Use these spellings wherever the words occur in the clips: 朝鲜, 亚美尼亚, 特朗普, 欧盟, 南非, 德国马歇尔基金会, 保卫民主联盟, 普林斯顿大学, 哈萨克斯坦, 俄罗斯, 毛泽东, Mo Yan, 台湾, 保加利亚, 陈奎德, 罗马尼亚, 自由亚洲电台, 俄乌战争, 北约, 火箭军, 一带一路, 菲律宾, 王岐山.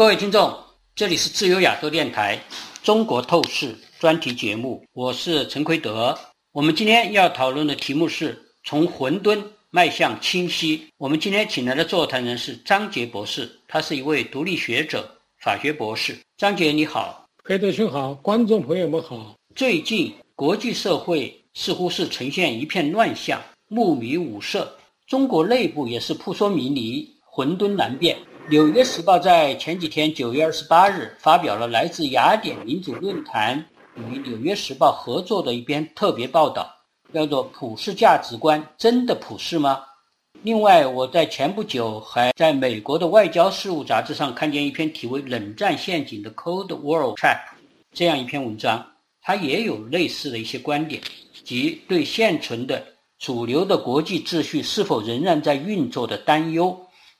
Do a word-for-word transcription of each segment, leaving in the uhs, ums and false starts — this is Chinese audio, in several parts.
各位听众，这里是自由亚洲电台中国透视专题节目，我是陈奎德。我们今天要讨论的题目是从混沌迈向清晰。我们今天请来的座谈人是张杰博士，他是一位独立学者，法学博士。张杰你好。奎德兄好，观众朋友们好。最近国际社会似乎是呈现一片乱象，目迷五色，中国内部也是扑朔迷离，混沌难辨。纽约时报在前几天九月二十八日发表了来自雅典民主论坛与纽约时报合作的一篇特别报道，叫做普世价值观真的普世吗？另外我在前不久还在美国的外交事务杂志上看见一篇题为冷战陷阱的 Cold War Trap 这样一篇文章，它也有类似的一些观点，即对现存的主流的国际秩序是否仍然在运作的担忧，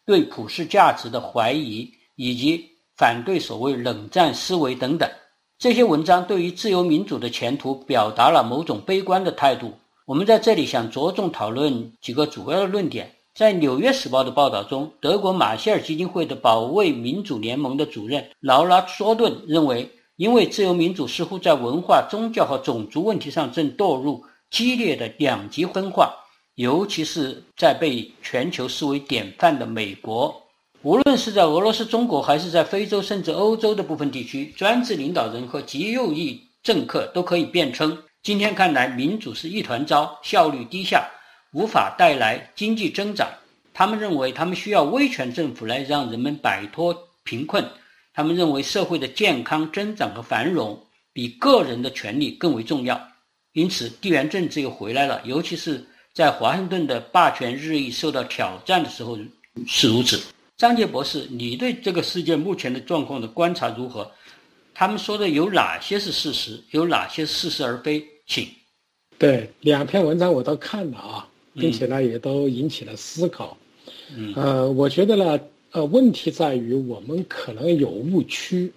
对普世价值的怀疑，以及反对所谓冷战思维等等。这些文章对于自由民主的前途表达了某种悲观的态度。我们在这里想着重讨论几个主要的论点。在《纽约时报》的报道中，德国马歇尔基金会的保卫民主联盟的主任劳拉·梭顿认为，因为自由民主似乎在文化、宗教和种族问题上正堕入激烈的两极分化，尤其是在被全球视为典范的美国，无论是在俄罗斯、中国还是在非洲甚至欧洲的部分地区，专制领导人和极右翼政客都可以辩称，今天看来民主是一团糟，效率低下，无法带来经济增长。他们认为他们需要威权政府来让人们摆脱贫困，他们认为社会的健康增长和繁荣比个人的权利更为重要。因此地缘政治又回来了，尤其是在华盛顿的霸权日益受到挑战的时候是如此。张杰博士，你对这个世界目前的状况的观察如何？他们说的有哪些是事实，有哪些似是而非？请。对，两篇文章我都看了啊，并且呢也都引起了思考。嗯，呃，我觉得呢，呃，问题在于我们可能有误区。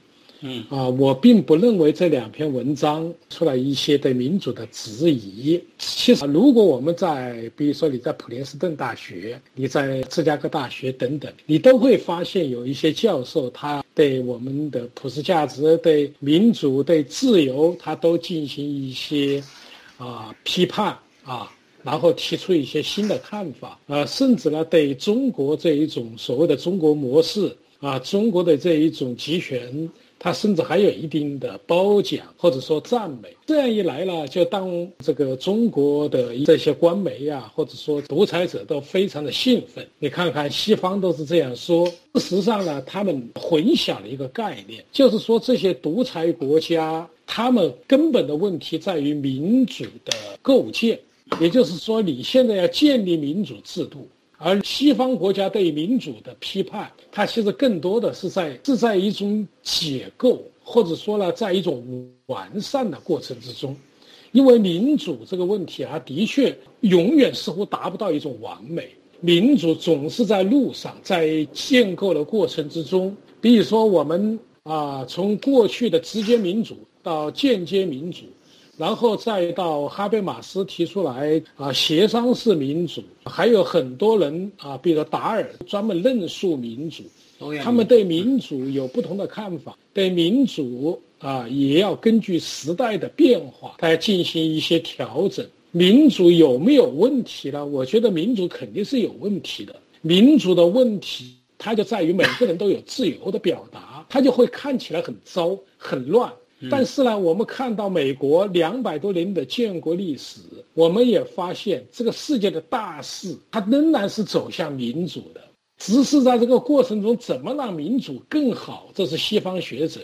嗯，啊、呃，我并不认为这两篇文章出来一些对民主的质疑。其实，如果我们在，比如说你在普林斯顿大学、你在芝加哥大学等等，你都会发现有一些教授，他对我们的普世价值、对民主、对自由，他都进行一些啊、呃、批判啊。然后提出一些新的看法，呃，甚至呢，对中国这一种所谓的中国模式啊，中国的这一种集权，它甚至还有一定的褒奖或者说赞美。这样一来呢，就当这个中国的这些官媒啊，或者说独裁者都非常的兴奋。你看看西方都是这样说，事实上呢，他们混淆了一个概念，就是说这些独裁国家，他们根本的问题在于民主的构建。也就是说，你现在要建立民主制度，而西方国家对民主的批判，它其实更多的是在是在一种解构，或者说呢，在一种完善的过程之中。因为民主这个问题啊，的确永远似乎达不到一种完美，民主总是在路上，在建构的过程之中。比如说，我们啊、呃，从过去的直接民主到间接民主。然后再到哈贝马斯提出来啊，协商式民主，还有很多人啊，比如达尔专门论述民主，他们对民主有不同的看法，对民主啊也要根据时代的变化来进行一些调整。民主有没有问题呢？我觉得民主肯定是有问题的。民主的问题，它就在于每个人都有自由的表达，它就会看起来很糟、很乱。但是呢，我们看到美国两百多年的建国历史，我们也发现这个世界的大势，它仍然是走向民主的，只是在这个过程中怎么让民主更好，这是西方学者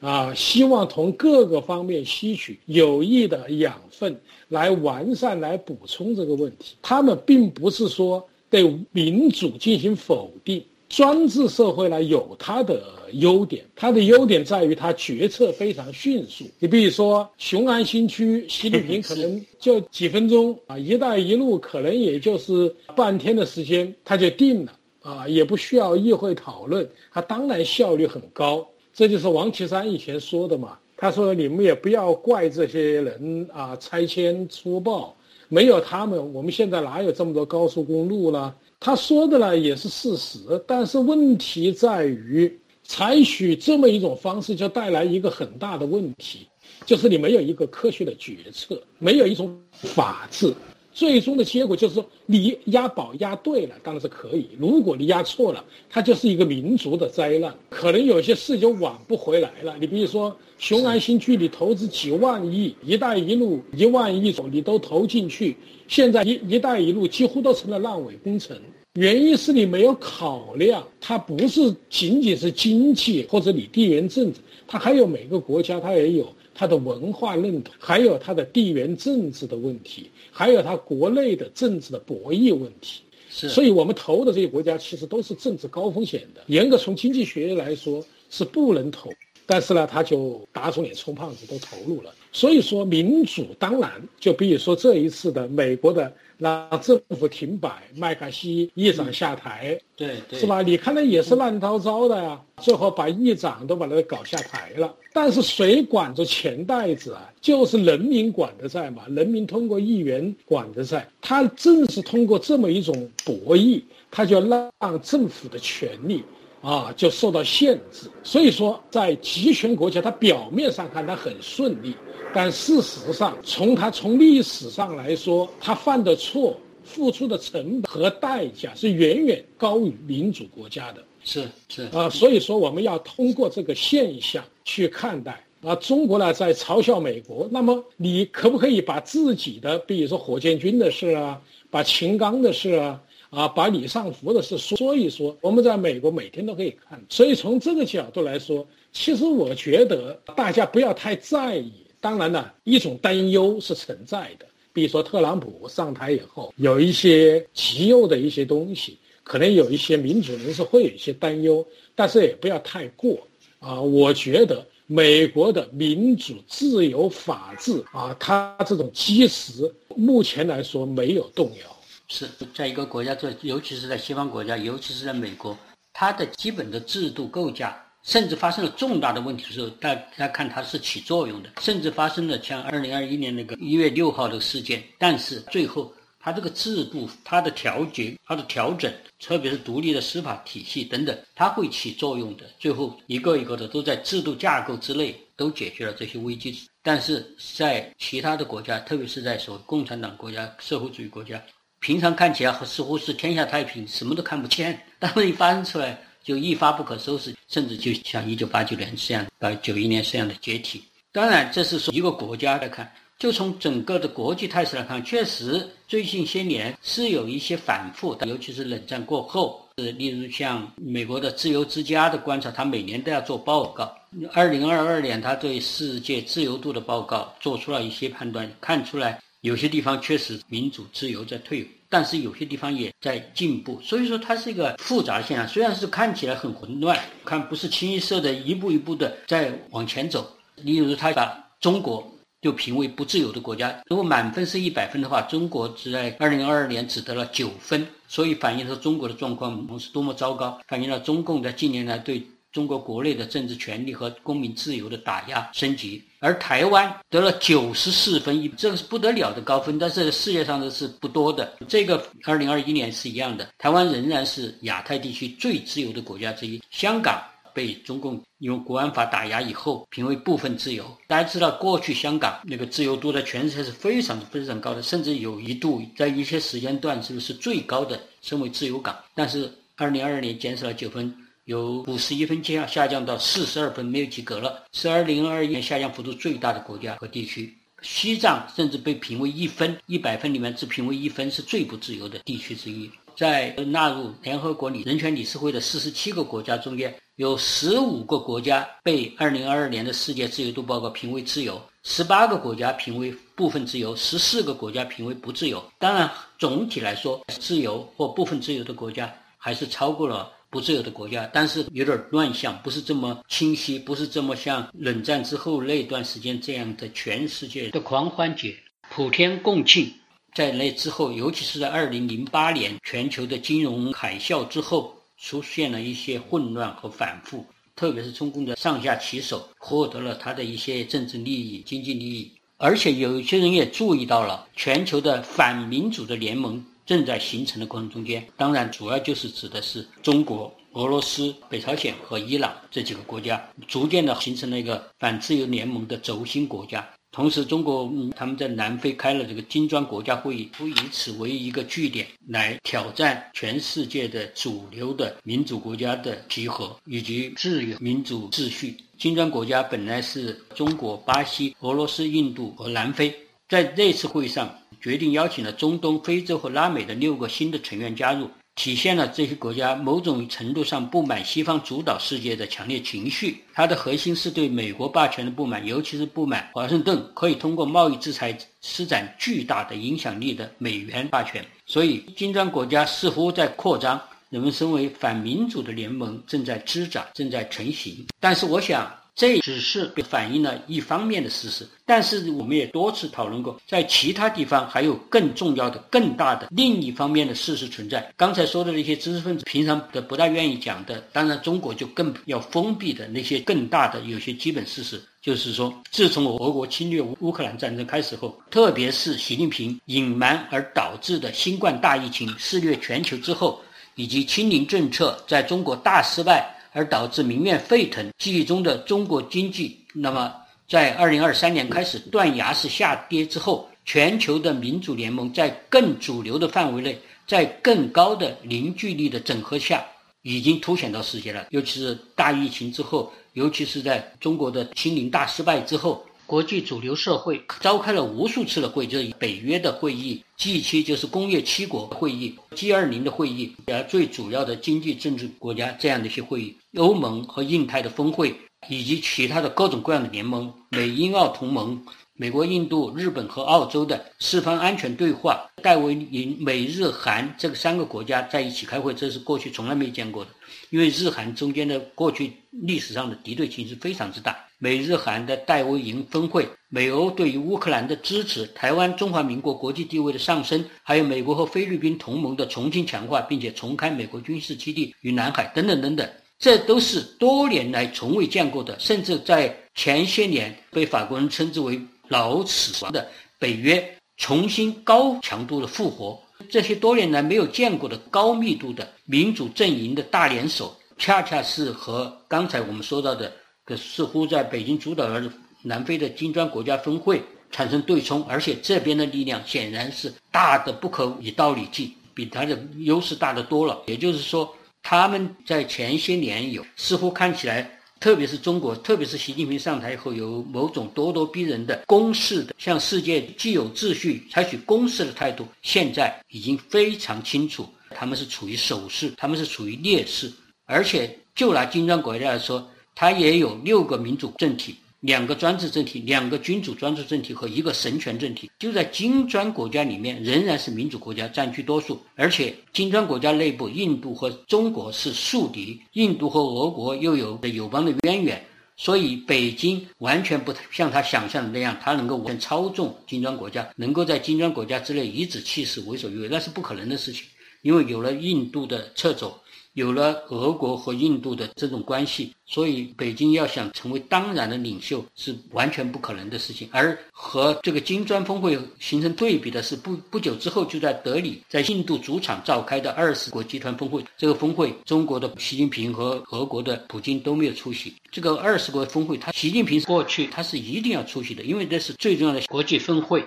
啊，希望从各个方面吸取有益的养分来完善、来补充这个问题。他们并不是说对民主进行否定。专制社会呢有它的优点，它的优点在于它决策非常迅速。你比如说雄安新区，习近平可能就几分钟啊，一带一路可能也就是半天的时间，它就定了啊，也不需要议会讨论，它当然效率很高。这就是王岐山以前说的嘛，他说你们也不要怪这些人啊拆迁粗暴，没有他们，我们现在哪有这么多高速公路呢？他说的呢也是事实，但是问题在于采取这么一种方式，就带来一个很大的问题，就是你没有一个科学的决策，没有一种法治，最终的结果就是说，你押宝押对了当然是可以，如果你押错了，它就是一个民族的灾难，可能有些事就挽不回来了。你比如说雄安新区，你投资几万亿，一带一路一万亿种你都投进去，现在 一, 一带一路几乎都成了烂尾工程，原因是你没有考量，它不是仅仅是经济或者你地缘政治，它还有每个国家它也有它的文化认同，还有它的地缘政治的问题，还有它国内的政治的博弈问题。是，所以我们投的这些国家其实都是政治高风险的，严格从经济学来说是不能投，但是呢，他就打肿脸充胖子都投入了。所以说民主当然就比如说这一次的美国的让政府停摆，麦卡锡议长下台、嗯、对对，是吧？你看他也是乱糟糟的呀、啊嗯，最后把议长都把他搞下台了。但是谁管着钱袋子啊？就是人民管的在嘛，人民通过议员管的在。他正是通过这么一种博弈，他就让政府的权力啊就受到限制。所以说，在集权国家，它表面上看它很顺利。但事实上，从他从历史上来说，他犯的错付出的成本和代价是远远高于民主国家的。是是啊、呃，所以说我们要通过这个现象去看待啊、呃。中国呢在嘲笑美国，那么你可不可以把自己的，比如说火箭军的事啊，把秦刚的事啊，啊，把李尚福的事说一说？我们在美国每天都可以看，所以从这个角度来说，其实我觉得大家不要太在意。当然了，一种担忧是存在的，比如说特朗普上台以后，有一些极右的一些东西，可能有一些民主人士会有一些担忧，但是也不要太过啊、呃。我觉得美国的民主、自由、法治啊，它这种基石目前来说没有动摇。是在一个国家做，尤其是在西方国家，尤其是在美国，它的基本的制度构架。甚至发生了重大的问题的时候，大家看它是起作用的，甚至发生了像二零二一年那个一月六号的事件，但是最后它这个制度、它的调节、它的调整，特别是独立的司法体系等等，它会起作用的，最后一个一个的都在制度架构之内都解决了这些危机。但是在其他的国家，特别是在所谓共产党国家、社会主义国家，平常看起来似乎是天下太平，什么都看不见，但是一翻出来就一发不可收拾，甚至就像一九八九年这样，到九一年这样的解体。当然这是说一个国家来看，就从整个的国际态势来看，确实最近些年是有一些反复，尤其是冷战过后，例如像美国的自由之家的观察，他每年都要做报告，二零二二年他对世界自由度的报告做出了一些判断，看出来有些地方确实民主自由在退步，但是有些地方也在进步，所以说它是一个复杂现象。虽然是看起来很混乱，看不是清一色的一步一步的在往前走。例如他把中国就评为不自由的国家，如果满分是一百分的话，中国只在二零二二年只得了九分，所以反映出中国的状况是多么糟糕，反映了中共在近年来对中国国内的政治权利和公民自由的打压升级。而台湾得了九十四分，这个是不得了的高分，但是世界上的是不多的。这个二零二一年是一样的，台湾仍然是亚太地区最自由的国家之一。香港被中共用国安法打压以后评为部分自由，大家知道过去香港那个自由度在全世界是非常非常高的，甚至有一度在一些时间段是不是最高的，身为自由港。但是二零二二年减少了九分，由五十一分下降到四十二分，没有及格了，是二零二一年下降幅度最大的国家和地区。西藏甚至被评为一分，一百分里面只评为一分，是最不自由的地区之一。在纳入联合国人权理事会的四十七个国家中间，有十五个国家被二零二二年的世界自由度报告评为自由，十八个国家评为部分自由，十四个国家评为不自由。当然总体来说，自由或部分自由的国家还是超过了不自由的国家，但是有点乱象，不是这么清晰，不是这么像冷战之后那段时间这样的全世界的狂欢节普天共庆。在那之后，尤其是在二零零八年全球的金融海啸之后，出现了一些混乱和反复，特别是中共的上下其手获得了他的一些政治利益、经济利益。而且有些人也注意到了，全球的反民主的联盟正在形成的过程中间，当然主要就是指的是中国俄罗斯、北朝鲜和伊朗这几个国家，逐渐的形成了一个反自由联盟的轴心国家。同时中国、嗯、他们在南非开了这个金砖国家会议，会以此为一个据点来挑战全世界的主流的民主国家的集合以及自由民主秩序。金砖国家本来是中国、巴西、俄罗斯、印度和南非，在这次会议上决定邀请了中东、非洲和拉美的六个新的成员加入，体现了这些国家某种程度上不满西方主导世界的强烈情绪。它的核心是对美国霸权的不满，尤其是不满华盛顿可以通过贸易制裁施展巨大的影响力的美元霸权。所以金砖国家似乎在扩张，人们身为反民主的联盟正在滋长，正在成型。但是我想这只是反映了一方面的事实，但是我们也多次讨论过，在其他地方还有更重要的、更大的另一方面的事实存在。刚才说的那些知识分子平常不大愿意讲的，当然中国就更要封闭的那些更大的有些基本事实，就是说自从俄国侵略乌克兰战争开始后，特别是习近平隐瞒而导致的新冠大疫情肆虐全球之后，以及清零政策在中国大失败而导致民怨沸腾，记忆中的中国经济那么在二零二三年开始断崖式下跌之后，全球的民主联盟在更主流的范围内，在更高的凝聚力的整合下已经凸显到世界了。尤其是大疫情之后，尤其是在中国的清零大失败之后，国际主流社会召开了无数次的会议，就是北约的会议， G 七 就是工业七国会议， G 二十 的会议，最主要的经济政治国家这样的一些会议，欧盟和印太的峰会，以及其他的各种各样的联盟，美英澳同盟，美国、印度、日本和澳洲的四方安全对话，戴维营、美日韩这三个国家在一起开会，这是过去从来没见过的，因为日韩中间的过去历史上的敌对情绪非常之大。美日韩的戴维营峰会，美欧对于乌克兰的支持，台湾中华民国国际地位的上升，还有美国和菲律宾同盟的重新强化，并且重开美国军事基地与南海等等等等，这都是多年来从未见过的。甚至在前些年被法国人称之为老死亡的北约重新高强度的复活，这些多年来没有见过的高密度的民主阵营的大联手，恰恰是和刚才我们说到的可似乎在北京主导而南非的金砖国家峰会产生对冲，而且这边的力量显然是大的不可以道理计，比它的优势大得多了。也就是说他们在前些年有似乎看起来，特别是中国，特别是习近平上台以后，有某种咄咄逼人的公式的向世界既有秩序采取公式的态度，现在已经非常清楚他们是处于守势，他们是处于劣势。而且就拿金砖国家来说，它也有六个民主政体，两个专制政体，两个君主专制政体和一个神权政体。就在金砖国家里面，仍然是民主国家占据多数，而且金砖国家内部印度和中国是宿敌，印度和俄国又有友邦的渊源，所以北京完全不像他想象的那样，他能够完全操纵金砖国家，能够在金砖国家之内颐指气使、为所欲为，那是不可能的事情。因为有了印度的掣肘，有了俄国和印度的这种关系，所以北京要想成为当然的领袖是完全不可能的事情。而和这个金砖峰会形成对比的是，不不久之后就在德里，在印度主场召开的二十国集团峰会。这个峰会，中国的习近平和俄国的普京都没有出席。这个二十国峰会，他习近平过去他是一定要出席的，因为这是最重要的国际峰会。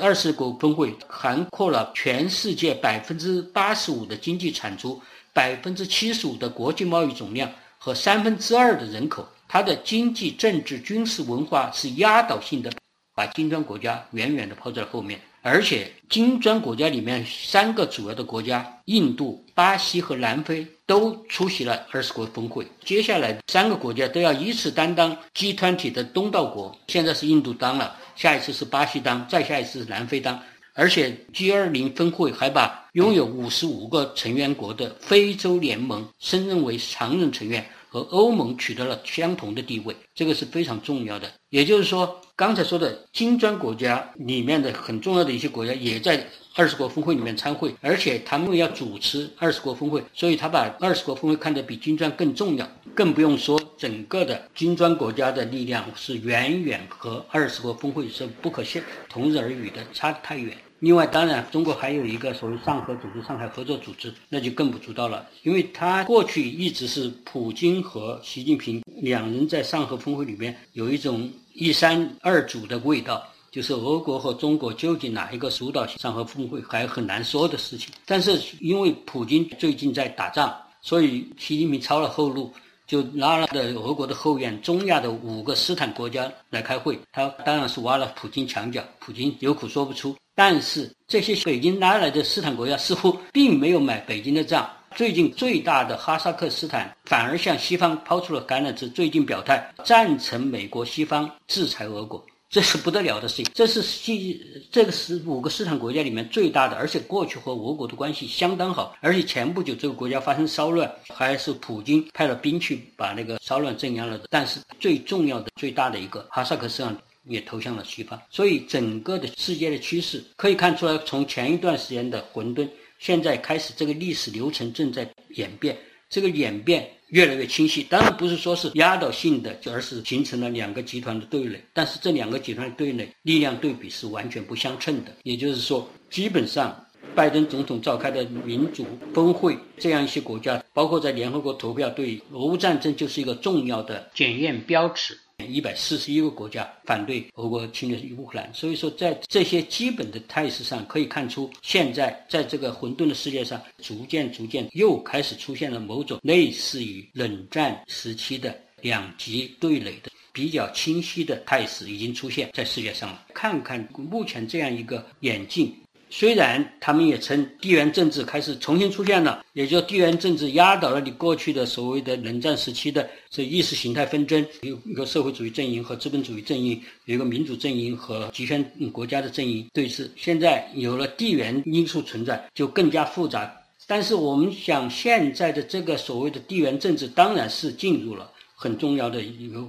二十国峰会涵括了全世界百分之八十五的经济产出，百分之七十五的国际贸易总量和三分之二的人口，它的经济、政治、军事、文化是压倒性的，把金砖国家远远的抛在后面。而且金砖国家里面三个主要的国家，印度、巴西和南非都出席了二十国峰会。接下来三个国家都要依次担当 G 二十 的东道国，现在是印度当了，下一次是巴西当，再下一次是南非当。而且 G 二十 峰会还把拥有五十五个成员国的非洲联盟升任为常任成员，和欧盟取得了相同的地位，这个是非常重要的。也就是说刚才说的金砖国家里面的很重要的一些国家也在二十国峰会里面参会，而且他们要主持二十国峰会，所以他把二十国峰会看得比金砖更重要。更不用说整个的金砖国家的力量是远远和二十国峰会是不可同日而语的，差得太远。另外，当然，中国还有一个所谓上合组织、上海合作组织，那就更不足道了，因为它过去一直是普京和习近平两人在上合峰会里面有一种一山二主的味道，就是俄国和中国究竟哪一个主导上合峰会还很难说的事情。但是因为普京最近在打仗，所以习近平抄了后路，就拉了的俄国的后院中亚的五个斯坦国家来开会，他当然是挖了普京墙角，普京有苦说不出。但是这些北京拉来的斯坦国家似乎并没有买北京的账，最近最大的哈萨克斯坦反而向西方抛出了橄榄枝，最近表态赞成美国西方制裁俄国，这是不得了的事情。这是西这个是五个斯坦国家里面最大的，而且过去和俄国的关系相当好，而且前不久这个国家发生骚乱，还是普京派了兵去把那个骚乱镇压了的。但是最重要的、最大的一个哈萨克斯坦也投向了西方，所以整个的世界的趋势可以看出来，从前一段时间的混沌，现在开始这个历史流程正在演变，这个演变越来越清晰。当然不是说是压倒性的，而是形成了两个集团的对垒，但是这两个集团的对垒力量对比是完全不相称的。也就是说，基本上拜登总统召开的民主峰会，这样一些国家包括在联合国投票，对俄乌战争就是一个重要的检验标尺，一百四十一个国家反对俄国侵略乌克兰。所以说在这些基本的态势上，可以看出现在在这个混沌的世界上，逐渐逐渐又开始出现了某种类似于冷战时期的两极对垒的比较清晰的态势已经出现在世界上了。看看目前这样一个演进，虽然他们也称地缘政治开始重新出现了，也就地缘政治压倒了你过去的所谓的冷战时期的这意识形态纷争，有一个社会主义阵营和资本主义阵营，有一个民主阵营和集权国家的阵营对峙。现在有了地缘因素存在，就更加复杂。但是我们想，现在的这个所谓的地缘政治当然是进入了很重要的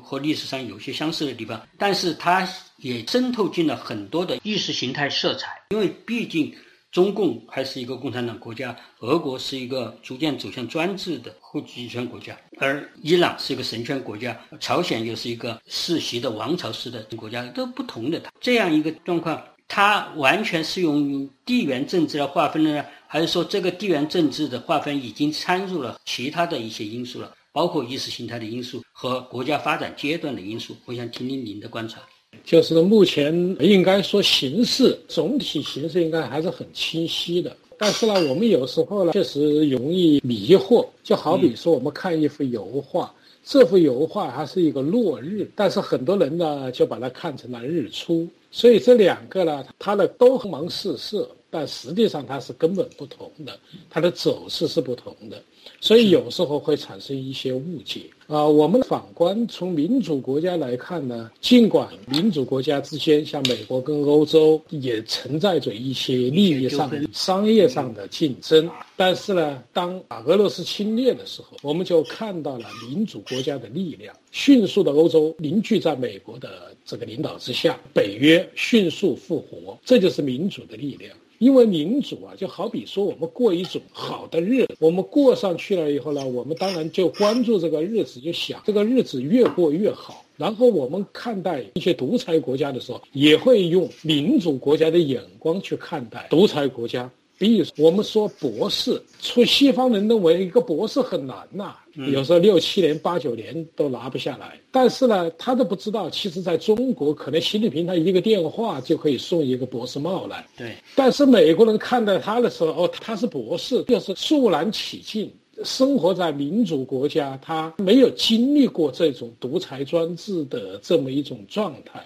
和历史上有些相似的地方，但是它也渗透进了很多的意识形态色彩。因为毕竟中共还是一个共产党国家，俄国是一个逐渐走向专制的后集权国家，而伊朗是一个神权国家，朝鲜又是一个世袭的王朝式的国家，都不同的。这样一个状况，它完全是用地缘政治来划分的呢，还是说这个地缘政治的划分已经掺入了其他的一些因素了，包括意识形态的因素和国家发展阶段的因素？我想听听您的观察。就是目前应该说形势，总体形势应该还是很清晰的，但是呢，我们有时候呢确实容易迷惑。就好比说我们看一幅油画，嗯、这幅油画它是一个落日，但是很多人呢就把它看成了日出，所以这两个呢它的都很忙四射，但实际上它是根本不同的，它的走势是不同的，所以有时候会产生一些误解啊、呃。我们反观从民主国家来看呢，尽管民主国家之间像美国跟欧洲也存在着一些利益上、商业上的竞争，但是呢，当俄罗斯侵略的时候，我们就看到了民主国家的力量，迅速的欧洲凝聚在美国的这个领导之下，北约迅速复活，这就是民主的力量。因为民主啊，就好比说我们过一种好的日子，我们过上去了以后呢，我们当然就关注这个日子，就想这个日子越过越好。然后我们看待一些独裁国家的时候，也会用民主国家的眼光去看待独裁国家。比如我们说博士，出西方人认为一个博士很难呐、啊，有时候六七年、八九年都拿不下来。但是呢，他都不知道，其实在中国，可能习近平他一个电话就可以送一个博士帽来。对。但是美国人看待他的时候，哦，他是博士，就是肃然起敬。生活在民主国家，他没有经历过这种独裁专制的这么一种状态。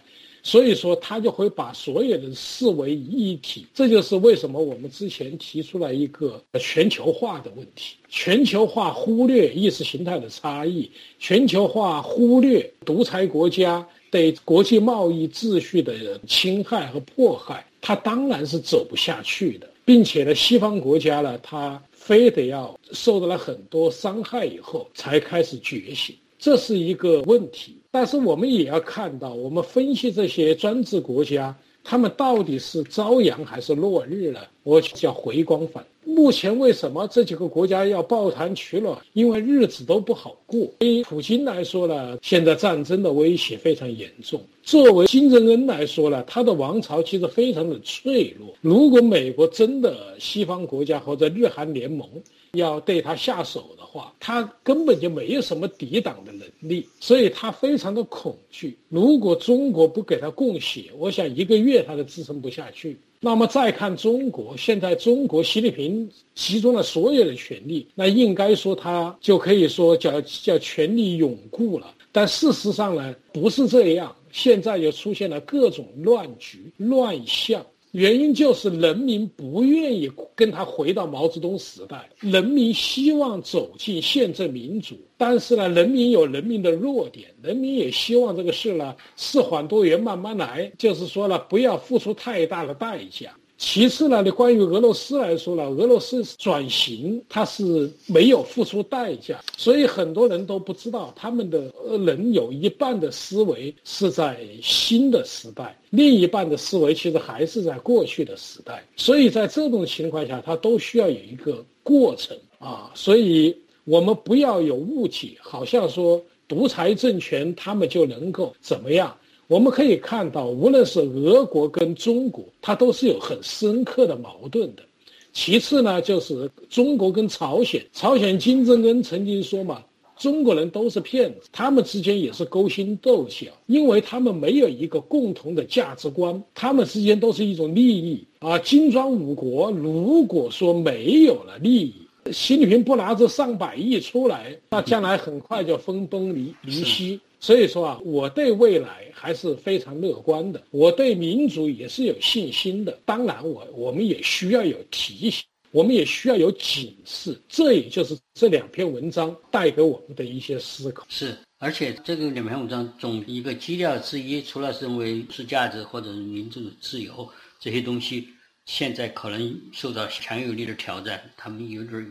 所以说他就会把所有人视为一体，这就是为什么我们之前提出来一个全球化的问题。全球化忽略意识形态的差异，全球化忽略独裁国家对国际贸易秩序的侵害和迫害，它当然是走不下去的。并且呢，西方国家呢，它非得要受到了很多伤害以后才开始觉醒，这是一个问题。但是我们也要看到，我们分析这些专制国家，他们到底是朝阳还是落日呢？我叫回光返目前为什么这几个国家要抱团取暖？因为日子都不好过。对于普京来说呢，现在战争的威胁非常严重。作为金正恩来说呢，他的王朝其实非常的脆弱。如果美国真的西方国家或者日韩联盟要对他下手的话，他根本就没有什么抵挡的能力，所以他非常的恐惧。如果中国不给他供血，我想一个月他都支撑不下去。那么再看中国，现在中国习近平集中了所有的权力，那应该说他就可以说叫叫权力永固了。但事实上呢，不是这样，现在又出现了各种乱局乱象。原因就是人民不愿意跟他回到毛泽东时代，人民希望走进宪政民主，但是呢，人民有人民的弱点，人民也希望这个事呢事缓多圆，慢慢来，就是说呢，不要付出太大的代价。其次呢，关于俄罗斯来说呢，俄罗斯转型它是没有付出代价，所以很多人都不知道，他们的人有一半的思维是在新的时代，另一半的思维其实还是在过去的时代，所以在这种情况下，它都需要有一个过程啊。所以我们不要有误解，好像说独裁政权他们就能够怎么样。我们可以看到，无论是俄国跟中国，它都是有很深刻的矛盾的。其次呢，就是中国跟朝鲜，朝鲜金正恩曾经说嘛，中国人都是骗子，他们之间也是勾心斗角，因为他们没有一个共同的价值观，他们之间都是一种利益啊。金砖五国如果说没有了利益，习近平不拿着上百亿出来，那将来很快就分崩离离析。所以说啊，我对未来还是非常乐观的，我对民主也是有信心的。当然我我们也需要有提醒，我们也需要有警示，这也就是这两篇文章带给我们的一些思考。是，而且这个两篇文章总一个基调之一，除了认为是价值或者是民主自由这些东西现在可能受到强有力的挑战，他们有点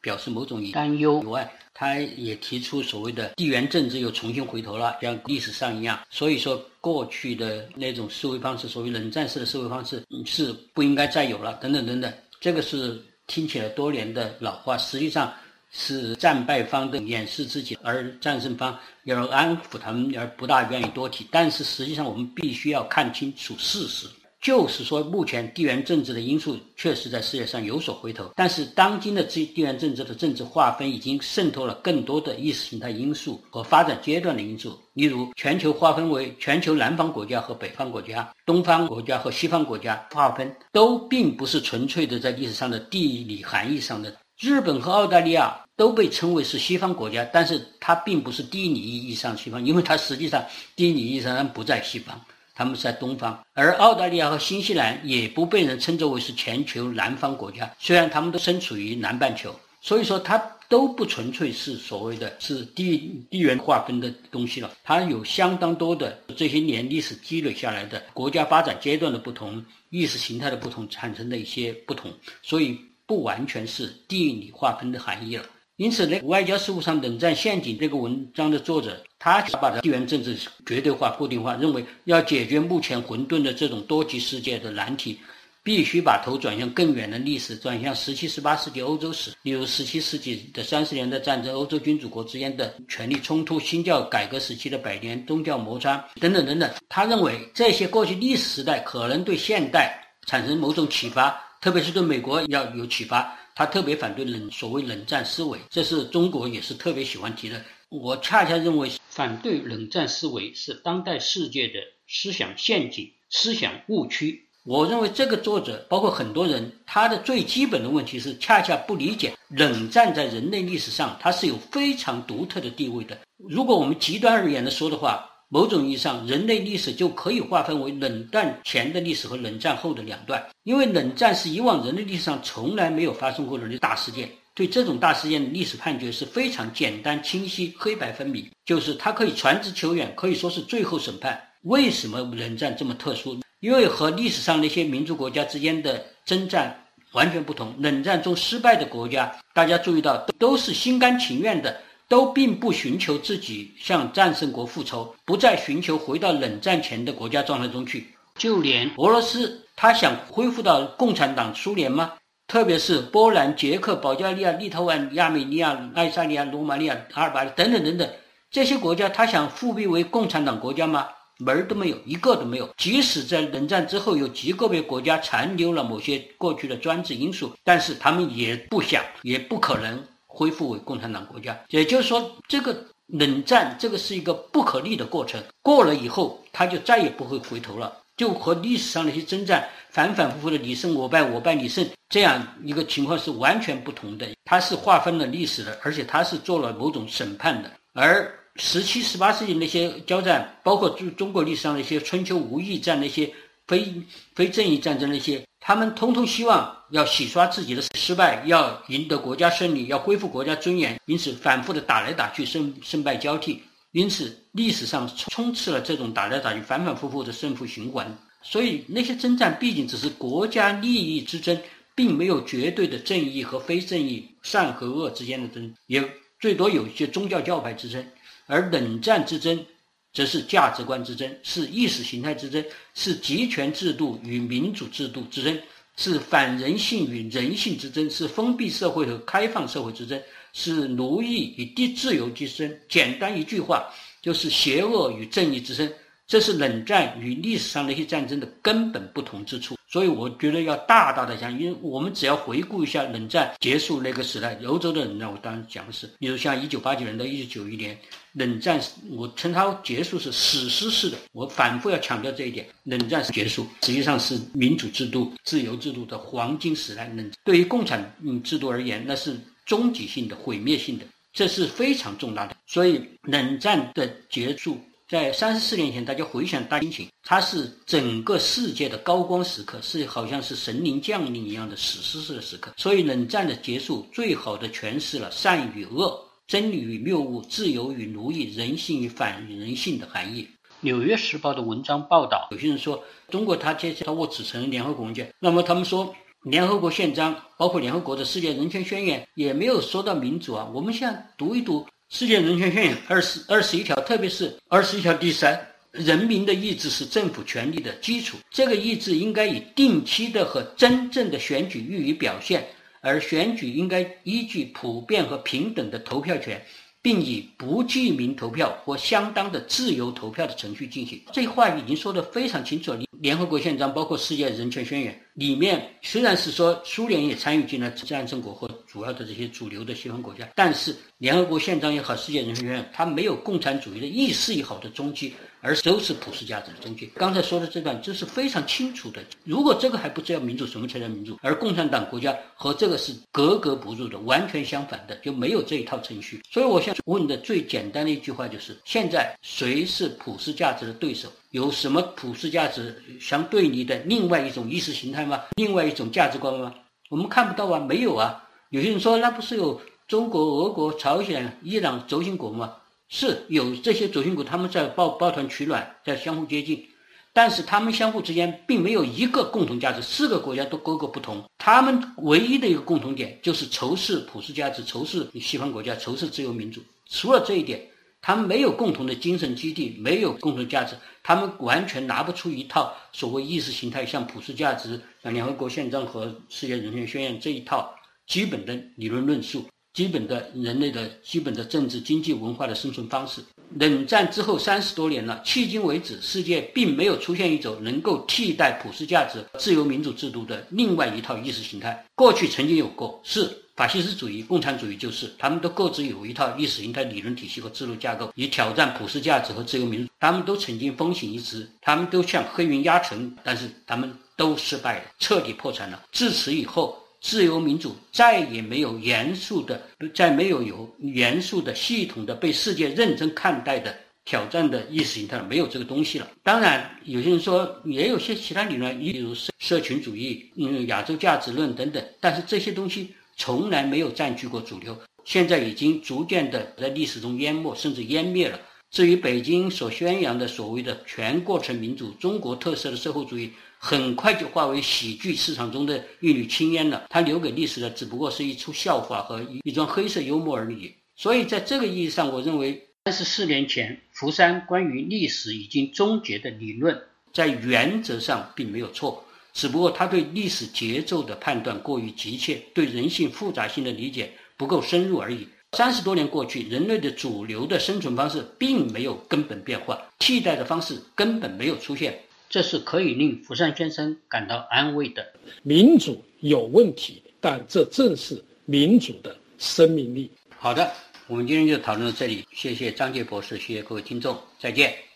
表示某种担忧以外，他也提出所谓的地缘政治又重新回头了，像历史上一样。所以说过去的那种思维方式，所谓冷战式的思维方式是不应该再有了，等等等等。这个是听起来多年的老话，实际上是战败方的掩饰自己，而战胜方要安抚他们而不大愿意多提。但是实际上我们必须要看清楚事实，就是说目前地缘政治的因素确实在世界上有所回头，但是当今的地缘政治的政治划分已经渗透了更多的意识形态因素和发展阶段的因素，例如全球划分为全球南方国家和北方国家，东方国家和西方国家，划分都并不是纯粹的在历史上的地理含义上的。日本和澳大利亚都被称为是西方国家，但是它并不是地理意义上西方，因为它实际上地理意义上不在西方，他们是在东方。而澳大利亚和新西兰也不被人称作为是全球南方国家，虽然他们都身处于南半球。所以说它都不纯粹是所谓的是地地缘划分的东西了，它有相当多的这些年历史积累下来的国家发展阶段的不同，意识形态的不同产生的一些不同，所以不完全是地理划分的含义了。因此呢，外交事务上冷战陷阱这个文章的作者，他把地缘政治绝对化、固定化，认为要解决目前混沌的这种多极世界的难题，必须把头转向更远的历史，转向十七、十八世纪欧洲史，例如十七世纪的三十年的战争，欧洲君主国之间的权力冲突，新教改革时期的百年宗教摩擦等等等等。他认为这些过去历史时代可能对现代产生某种启发，特别是对美国要有启发。他特别反对冷所谓冷战思维，这是中国也是特别喜欢提的。我恰恰认为反对冷战思维是当代世界的思想陷阱、思想误区。我认为这个作者包括很多人，他的最基本的问题是恰恰不理解冷战在人类历史上它是有非常独特的地位的。如果我们极端而言的说的话，某种意义上人类历史就可以划分为冷战前的历史和冷战后的两段，因为冷战是以往人类历史上从来没有发生过的大事件，对这种大事件的历史判决是非常简单清晰、黑白分明，就是它可以传之久远，可以说是最后审判。为什么冷战这么特殊？因为和历史上那些民族国家之间的征战完全不同，冷战中失败的国家，大家注意到都是心甘情愿的，都并不寻求自己向战胜国复仇，不再寻求回到冷战前的国家状态中去。就连俄罗斯，他想恢复到共产党苏联吗？特别是波兰、捷克、保加利亚、立陶宛、亚美尼亚、爱沙尼亚、罗马尼亚、阿尔巴尼亚等等等等，这些国家他想复辟为共产党国家吗？门儿都没有，一个都没有。即使在冷战之后有极个别国家残留了某些过去的专制因素，但是他们也不想也不可能恢复为共产党国家。也就是说，这个冷战这个是一个不可逆的过程，过了以后他就再也不会回头了，就和历史上的一些征战反反复复的你胜我败我败你胜这样一个情况是完全不同的。它是划分了历史的，而且它是做了某种审判的。而十七、十八世纪那些交战，包括中国历史上那些春秋吴义战，那些非非正义战争，那些他们通通希望要洗刷自己的失败，要赢得国家胜利，要恢复国家尊严，因此反复的打来打去，胜胜败交替，因此历史上充斥了这种打来打去反反复复的胜负循环。所以那些征战毕竟只是国家利益之争，并没有绝对的正义和非正义，善和恶之间的争，也最多有一些宗教教派之争。而冷战之争则是价值观之争，是意识形态之争，是集权制度与民主制度之争，是反人性与人性之争，是封闭社会和开放社会之争，是奴役与低自由之争。简单一句话，就是邪恶与正义之争。这是冷战与历史上那些战争的根本不同之处。所以我觉得要大大的讲，因为我们只要回顾一下冷战结束那个时代，欧洲的冷战我当然讲的是，比如像一九八九年到一九九一年，冷战我称它结束是史诗式的，我反复要强调这一点，冷战结束实际上是民主制度、自由制度的黄金时代。冷战对于共产制度而言，那是终极性的、毁灭性的，这是非常重大的。所以冷战的结束，在三十四年前，大家回想大心情，它是整个世界的高光时刻，是好像是神灵降临一样的史诗式的时刻。所以冷战的结束最好的诠释了善与恶、真理与谬误、自由与奴役、人性与反人性的含义。纽约时报的文章报道，有些人说中国它接受只成联合国文件，那么他们说联合国宪章包括联合国的世界人权宣言也没有说到民主啊。我们现在读一读世界人权宣言二十二十一条，特别是二十一条第三，人民的意志是政府权力的基础，这个意志应该以定期的和真正的选举予以表现，而选举应该依据普遍和平等的投票权，并以不记名投票或相当的自由投票的程序进行。这话已经说得非常清楚了。联合国宪章包括世界人权宣言里面，虽然是说苏联也参与进来战胜国和主要的这些主流的西方国家，但是联合国宪章也好，世界人权宣言它没有共产主义的意识也好的踪迹，而都是普世价值的踪迹。刚才说的这段就是非常清楚的。如果这个还不知道民主，什么才叫民主？而共产党国家和这个是格格不入的，完全相反的，就没有这一套程序。所以我想问的最简单的一句话就是，现在谁是普世价值的对手？有什么普世价值相对立的另外一种意识形态吗？另外一种价值观吗？我们看不到啊，没有啊。有些人说那不是有中国、俄国、朝鲜、伊朗轴心国吗？是有这些轴心国，他们在抱抱团取暖，在相互接近，但是他们相互之间并没有一个共同价值，四个国家都各个不同。他们唯一的一个共同点就是仇视普世价值，仇视西方国家，仇视自由民主。除了这一点，他们没有共同的精神基地，没有共同价值，他们完全拿不出一套所谓意识形态，像普世价值、像联合国宪章和世界人权宣言这一套基本的理论论述，基本的人类的基本的政治、经济、文化的生存方式。冷战之后三十多年了，迄今为止，世界并没有出现一种能够替代普世价值、自由民主制度的另外一套意识形态。过去曾经有过，是法西斯主义、共产主义，就是他们都各自有一套意识形态理论体系和制度架构，以挑战普世价值和自由民主。他们都曾经风行一时，他们都像黑云压城，但是他们都失败了，彻底破产了。自此以后，自由民主再也没有严肃的，再没有有严肃的、系统的被世界认真看待的挑战的意识形态，没有这个东西了。当然，有些人说也有些其他理论，例如社群主义、嗯、亚洲价值论等等，但是这些东西从来没有占据过主流，现在已经逐渐的在历史中淹没，甚至湮灭了。至于北京所宣扬的所谓的全过程民主、中国特色的社会主义，很快就化为喜剧市场中的一缕青烟了，它留给历史的只不过是一出笑话和一桩黑色幽默而已。所以在这个意义上，我认为三十四年前福山关于历史已经终结的理论在原则上并没有错，只不过他对历史节奏的判断过于急切，对人性复杂性的理解不够深入而已。三十多年过去，人类的主流的生存方式并没有根本变化，替代的方式根本没有出现，这是可以令福山先生感到安慰的。民主有问题，但这正是民主的生命力。好的，我们今天就讨论到这里，谢谢张杰博士，谢谢各位听众，再见。